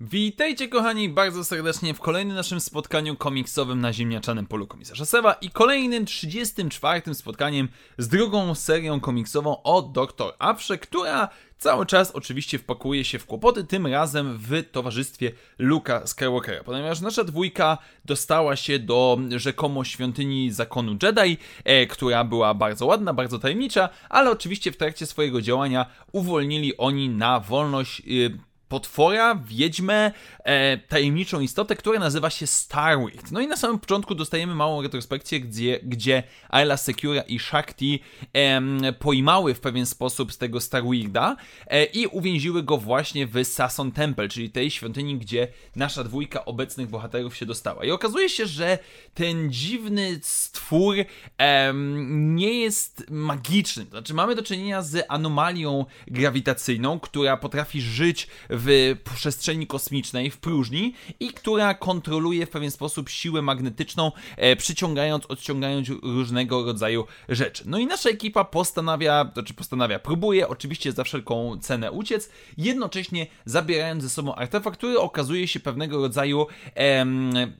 Witajcie kochani bardzo serdecznie w kolejnym naszym spotkaniu komiksowym na ziemniaczanym polu komisarza Seva i kolejnym 34 spotkaniem z drugą serią komiksową o Doctor Aphrze, która cały czas oczywiście wpakuje się w kłopoty, tym razem w towarzystwie Luke'a Skywalkera, ponieważ nasza dwójka dostała się do rzekomo świątyni zakonu Jedi, która była bardzo ładna, bardzo tajemnicza, ale oczywiście w trakcie swojego działania uwolnili oni na wolność potwora, wiedźmę, tajemniczą istotę, która nazywa się Starweird. No i na samym początku dostajemy małą retrospekcję, gdzie Aayla Secura i Shaak Ti pojmały w pewien sposób z tego Starweirda i uwięziły go właśnie w Sassan Temple, czyli tej świątyni, gdzie nasza dwójka obecnych bohaterów się dostała. I okazuje się, że ten dziwny stwór nie jest magiczny. To znaczy mamy do czynienia z anomalią grawitacyjną, która potrafi żyć w przestrzeni kosmicznej, w próżni i która kontroluje w pewien sposób siłę magnetyczną, przyciągając, odciągając różnego rodzaju rzeczy. No i nasza ekipa próbuje oczywiście za wszelką cenę uciec, jednocześnie zabierając ze sobą artefakt, który okazuje się pewnego rodzaju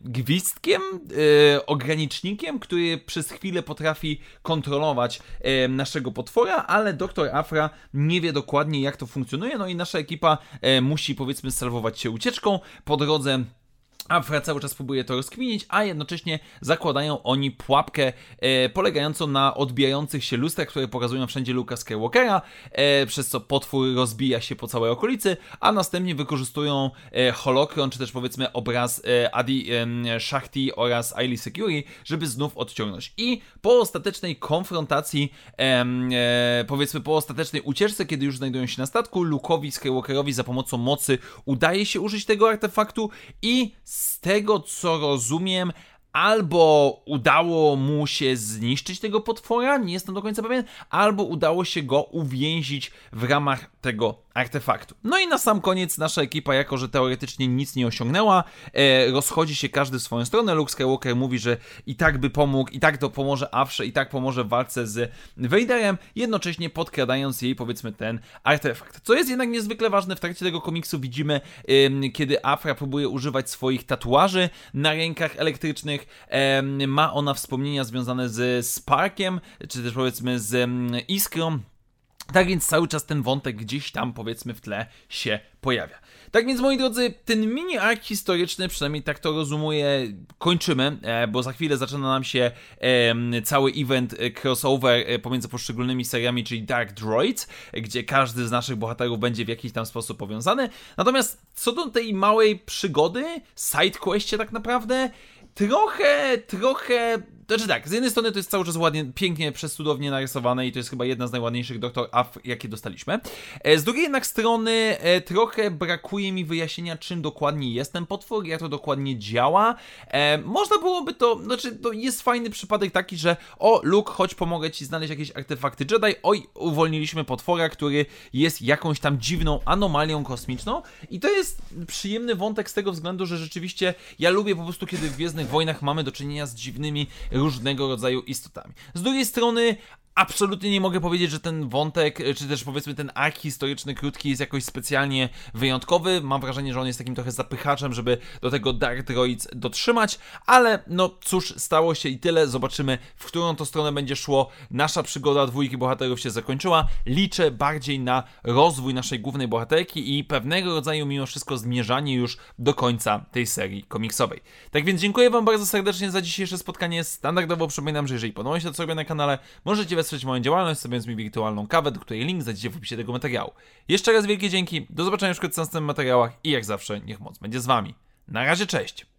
gwizdkiem, ogranicznikiem, który przez chwilę potrafi kontrolować naszego potwora, ale doktor Aphra nie wie dokładnie, jak to funkcjonuje, no i nasza ekipa musi, powiedzmy, salwować się ucieczką po drodze. Aphra cały czas próbuje to rozkminić, a jednocześnie zakładają oni pułapkę polegającą na odbijających się lustrach, które pokazują wszędzie Luke'a Skywalkera, przez co potwór rozbija się po całej okolicy, a następnie wykorzystują Holocron, czy też powiedzmy obraz Shaak Ti oraz Aayli Secury, żeby znów odciągnąć. I po ostatecznej konfrontacji, powiedzmy po ostatecznej ucieczce, kiedy już znajdują się na statku, Luke'owi Skywalkerowi za pomocą mocy udaje się użyć tego artefaktu i z tego co rozumiem, albo udało mu się zniszczyć tego potwora, nie jestem do końca pewien, albo udało się go uwięzić w ramach tego artefaktu. No i na sam koniec nasza ekipa, jako że teoretycznie nic nie osiągnęła, rozchodzi się każdy w swoją stronę. Luke Skywalker mówi, że i tak by pomógł, i tak to pomoże Aphrze, i tak pomoże w walce z Vaderem, jednocześnie podkradając jej, powiedzmy, ten artefakt. Co jest jednak niezwykle ważne, w trakcie tego komiksu widzimy, kiedy Aphra próbuje używać swoich tatuaży na rękach elektrycznych, ma ona wspomnienia związane z Sparkiem, czy też powiedzmy z Iskrą. Tak więc cały czas ten wątek gdzieś tam, powiedzmy, w tle się pojawia. Tak więc, moi drodzy, ten mini ark historyczny, przynajmniej tak to rozumuję, kończymy, bo za chwilę zaczyna nam się cały event crossover pomiędzy poszczególnymi seriami, czyli Dark Droids, gdzie każdy z naszych bohaterów będzie w jakiś tam sposób powiązany. Natomiast co do tej małej przygody, sidequestie tak naprawdę, trochę... Znaczy tak, z jednej strony to jest cały czas ładnie, pięknie, przecudownie narysowane i to jest chyba jedna z najładniejszych Doctor Aphr, jakie dostaliśmy. Z drugiej jednak strony trochę brakuje mi wyjaśnienia, czym dokładnie jest ten potwór, jak to dokładnie działa. Można byłoby to... Znaczy, to jest fajny przypadek taki, że o, Luke, chodź, pomogę ci znaleźć jakieś artefakty Jedi. Oj, uwolniliśmy potwora, który jest jakąś tam dziwną anomalią kosmiczną. I to jest przyjemny wątek z tego względu, że rzeczywiście ja lubię po prostu, kiedy w Gwiezdnych Wojnach mamy do czynienia z dziwnymi różnego rodzaju istotami. Z drugiej strony absolutnie nie mogę powiedzieć, że ten wątek, czy też powiedzmy ten ark historyczny krótki jest jakoś specjalnie wyjątkowy. Mam wrażenie, że on jest takim trochę zapychaczem, żeby do tego Dark Droids dotrzymać, ale no cóż, stało się i tyle. Zobaczymy, w którą to stronę będzie szło. Nasza przygoda dwójki bohaterów się zakończyła. Liczę bardziej na rozwój naszej głównej bohaterki i pewnego rodzaju mimo wszystko zmierzanie już do końca tej serii komiksowej. Tak więc dziękuję wam bardzo serdecznie za dzisiejsze spotkanie. Standardowo przypominam, że jeżeli podoba się to, co robię na kanale, możecie wesprzeć moją działalność, stawiając mi wirtualną kawę, do której link znajdziecie w opisie tego materiału. Jeszcze raz wielkie dzięki, do zobaczenia w następnych materiałach i jak zawsze niech moc będzie z wami. Na razie, cześć!